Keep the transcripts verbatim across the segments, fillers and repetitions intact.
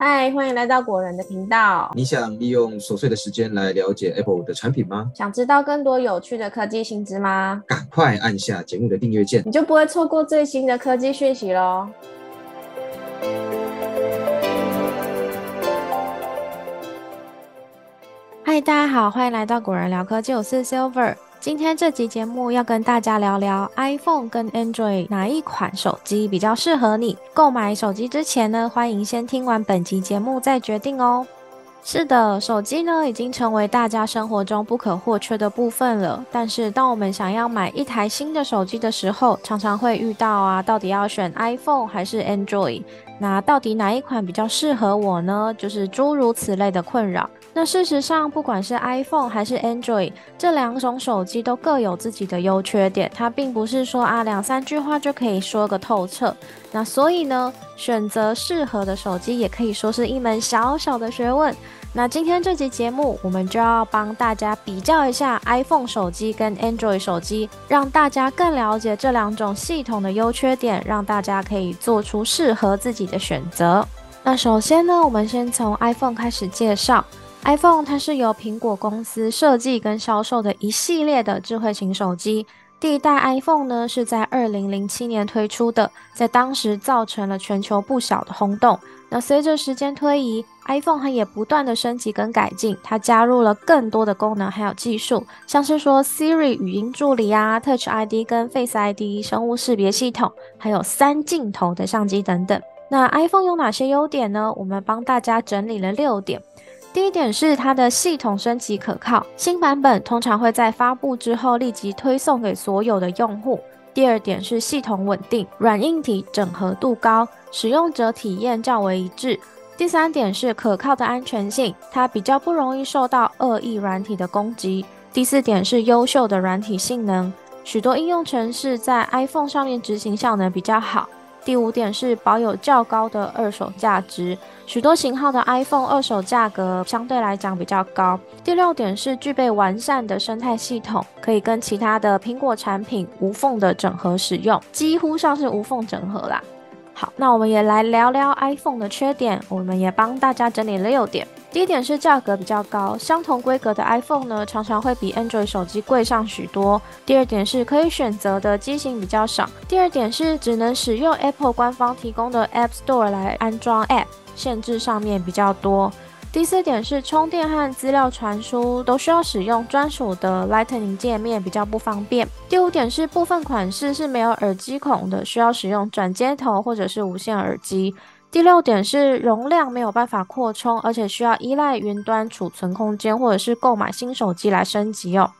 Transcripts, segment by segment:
嗨，欢迎来到果仁的频道。你想利用琐碎的时间来了解 Apple 的产品吗？想知道更多有趣的科技新知吗？赶快按下节目的订阅键，你就不会错过最新的科技讯息咯。嗨，大家好，欢迎来到果仁聊科技，我是 Silver。今天这集节目要跟大家聊聊 iPhone 跟 Android 哪一款手机比较适合你。购买手机之前呢，欢迎先听完本集节目再决定哦。是的，手机呢已经成为大家生活中不可或缺的部分了，但是当我们想要买一台新的手机的时候，常常会遇到啊，到底要选 iPhone 还是 Android？ 那到底哪一款比较适合我呢？就是诸如此类的困扰。那事实上，不管是 iPhone 还是 Android， 这两种手机都各有自己的优缺点，它并不是说啊两三句话就可以说个透彻。那所以呢，选择适合的手机也可以说是一门小小的学问。那今天这集节目，我们就要帮大家比较一下 iPhone 手机跟 Android 手机，让大家更了解这两种系统的优缺点，让大家可以做出适合自己的选择。那首先呢，我们先从 iPhone 开始介绍。iPhone 它是由苹果公司设计跟销售的一系列的智慧型手机。第一代 iPhone 呢是在二零零七年推出的，在当时造成了全球不小的轰动。那随着时间推移， iPhone 它也不断的升级跟改进，它加入了更多的功能还有技术，像是说 Siri 语音助理啊， Touch I D 跟 Face I D 生物识别系统，还有三镜头的相机等等。那 iPhone 有哪些优点呢？我们帮大家整理了六点。第一点是它的系统升级可靠，新版本通常会在发布之后立即推送给所有的用户。第二点是系统稳定，软硬体整合度高，使用者体验较为一致。第三点是可靠的安全性，它比较不容易受到恶意软体的攻击。第四点是优秀的软体性能，许多应用程式在 iPhone 上面执行效能比较好。第五点是保有较高的二手价值，许多型号的 iPhone 二手价格相对来讲比较高。第六点是具备完善的生态系统，可以跟其他的苹果产品无缝的整合使用，几乎上是无缝整合啦。好，那我们也来聊聊 iPhone 的缺点，我们也帮大家整理了六点。第一点是价格比较高，相同规格的 iPhone 呢，常常会比 Android 手机贵上许多。第二点是可以选择的机型比较少。第二点是只能使用 Apple 官方提供的 App Store 来安装 App， 限制上面比较多。第四点是充电和资料传输都需要使用专属的 Lightning 界面，比较不方便。第五点是部分款式是没有耳机孔的，需要使用转接头或者是无线耳机。第六点是容量没有办法扩充，而且需要依赖云端储存空间或者是购买新手机来升级哦。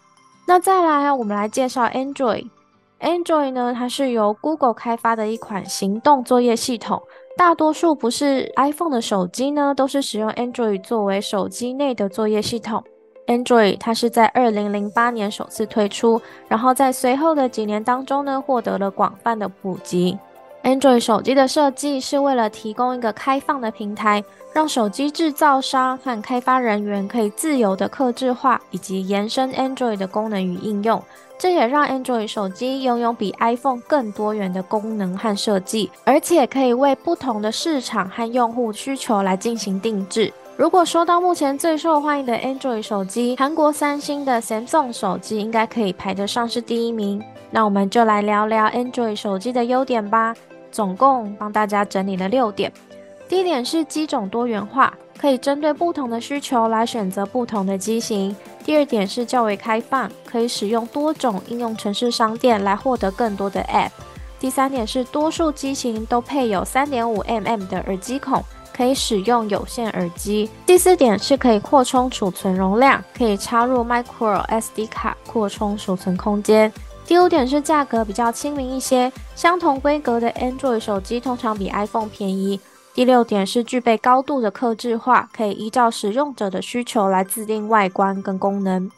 那再来，我们来介绍 Android。Android 呢，它是由 Google 开发的一款行动作业系统。大多数不是 iPhone 的手机呢，都是使用 Android 作为手机内的作业系统。Android 它是在二零零八年首次推出，然后在随后的几年当中呢，获得了广泛的普及。Android 手机的设计是为了提供一个开放的平台，让手机制造商和开发人员可以自由的客制化以及延伸 Android 的功能与应用，这也让 Android 手机拥有比 iPhone 更多元的功能和设计，而且可以为不同的市场和用户需求来进行定制。如果说到目前最受欢迎的 Android 手机，韩国三星的 Samsung 手机应该可以排得上是第一名。那我们就来聊聊 Android 手机的优点吧。总共帮大家整理了六点。第一点是机种多元化，可以针对不同的需求来选择不同的机型。第二点是较为开放，可以使用多种应用程式商店来获得更多的 App。第三点是多数机型都配有 三点五毫米 的耳机孔，可以使用有线耳机。第四点是可以扩充储存容量，可以插入 microSD 卡扩充储存空间。第五点是价格比较亲民一些，相同规格的 Android 手机通常比 iPhone 便宜。第六点是具备高度的客制化，可以依照使用者的需求来制定外观跟功能。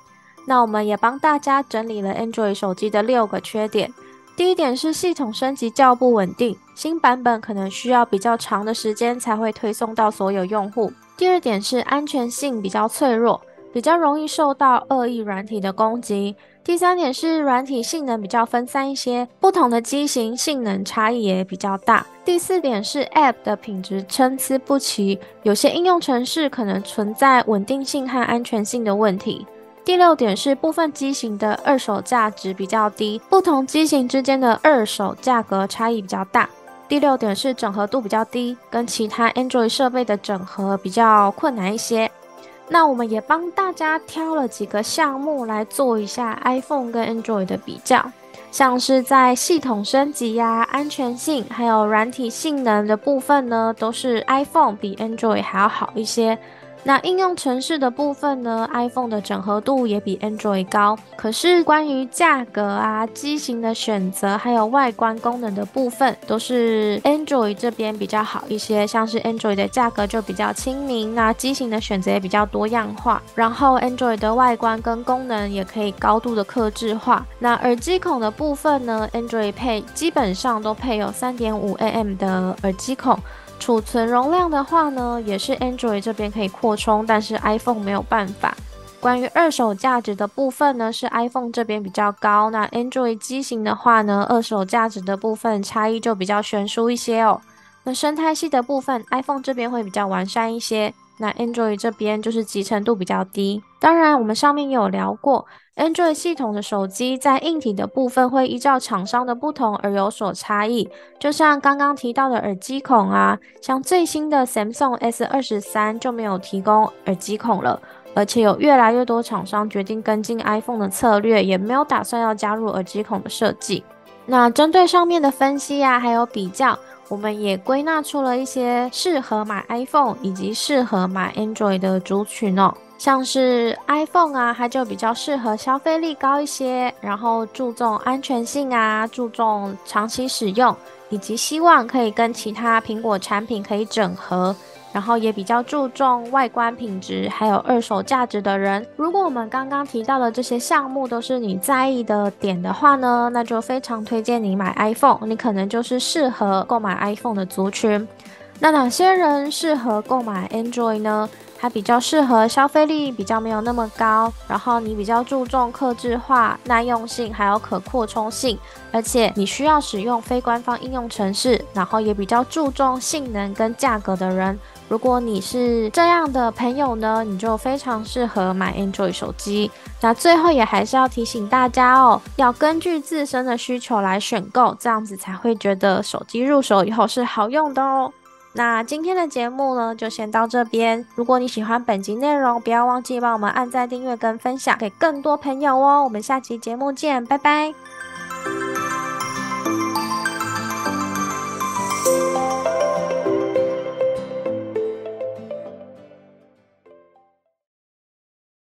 那我们也帮大家整理了 Android 手机的六个缺点。第一点是系统升级较不稳定，新版本可能需要比较长的时间才会推送到所有用户。第二点是安全性比较脆弱，比较容易受到恶意软体的攻击。第三点是软体性能比较分散一些，不同的机型性能差异也比较大。第四点是 App 的品质参差不齐，有些应用程式可能存在稳定性和安全性的问题。第六点是部分机型的二手价值比较低，不同机型之间的二手价格差异比较大。第六点是整合度比较低，跟其他 Android 设备的整合比较困难一些。那我们也帮大家挑了几个项目来做一下 iPhone 跟 Android 的比较，像是在系统升级呀、啊、安全性还有软体性能的部分呢，都是 iPhone 比 Android 还要好一些。那应用程式的部分呢 ，iPhone 的整合度也比 Android 高。可是关于价格啊、机型的选择，还有外观功能的部分，都是 Android 这边比较好一些。像是 Android 的价格就比较亲民，那机型的选择也比较多样化。然后 Android 的外观跟功能也可以高度的客制化。那耳机孔的部分呢 ，Android 配基本上都配有 三点五毫米 的耳机孔。储存容量的话呢，也是 Android 这边可以扩充，但是 iPhone 没有办法。关于二手价值的部分呢，是 iPhone 这边比较高，那 Android 机型的话呢，二手价值的部分差异就比较悬殊一些哦。那生态系的部分 ，iPhone 这边会比较完善一些，那 Android 这边就是集成度比较低。当然，我们上面也有聊过 ，Android 系统的手机在硬体的部分会依照厂商的不同而有所差异。就像刚刚提到的耳机孔啊，像最新的 Samsung S 二十三 就没有提供耳机孔了，而且有越来越多厂商决定跟进 iPhone 的策略，也没有打算要加入耳机孔的设计。那针对上面的分析啊，还有比较，我们也归纳出了一些适合买 iPhone 以及适合买 Android 的族群哦。像是 iPhone 啊，它就比较适合消费力高一些，然后注重安全性啊，注重长期使用，以及希望可以跟其他苹果产品可以整合，然后也比较注重外观品质还有二手价值的人。如果我们刚刚提到的这些项目都是你在意的点的话呢，那就非常推荐你买 iPhone， 你可能就是适合购买 iPhone 的族群。那哪些人适合购买 Android 呢？它比较适合消费力比较没有那么高，然后你比较注重客制化、耐用性还有可扩充性，而且你需要使用非官方应用程式，然后也比较注重性能跟价格的人。如果你是这样的朋友呢，你就非常适合买 Android 手机。那最后也还是要提醒大家哦，要根据自身的需求来选购，这样子才会觉得手机入手以后是好用的哦。那今天的节目呢，就先到这边。如果你喜欢本集内容，不要忘记帮我们按赞、订阅跟分享给更多朋友哦。我们下期节目见，拜拜。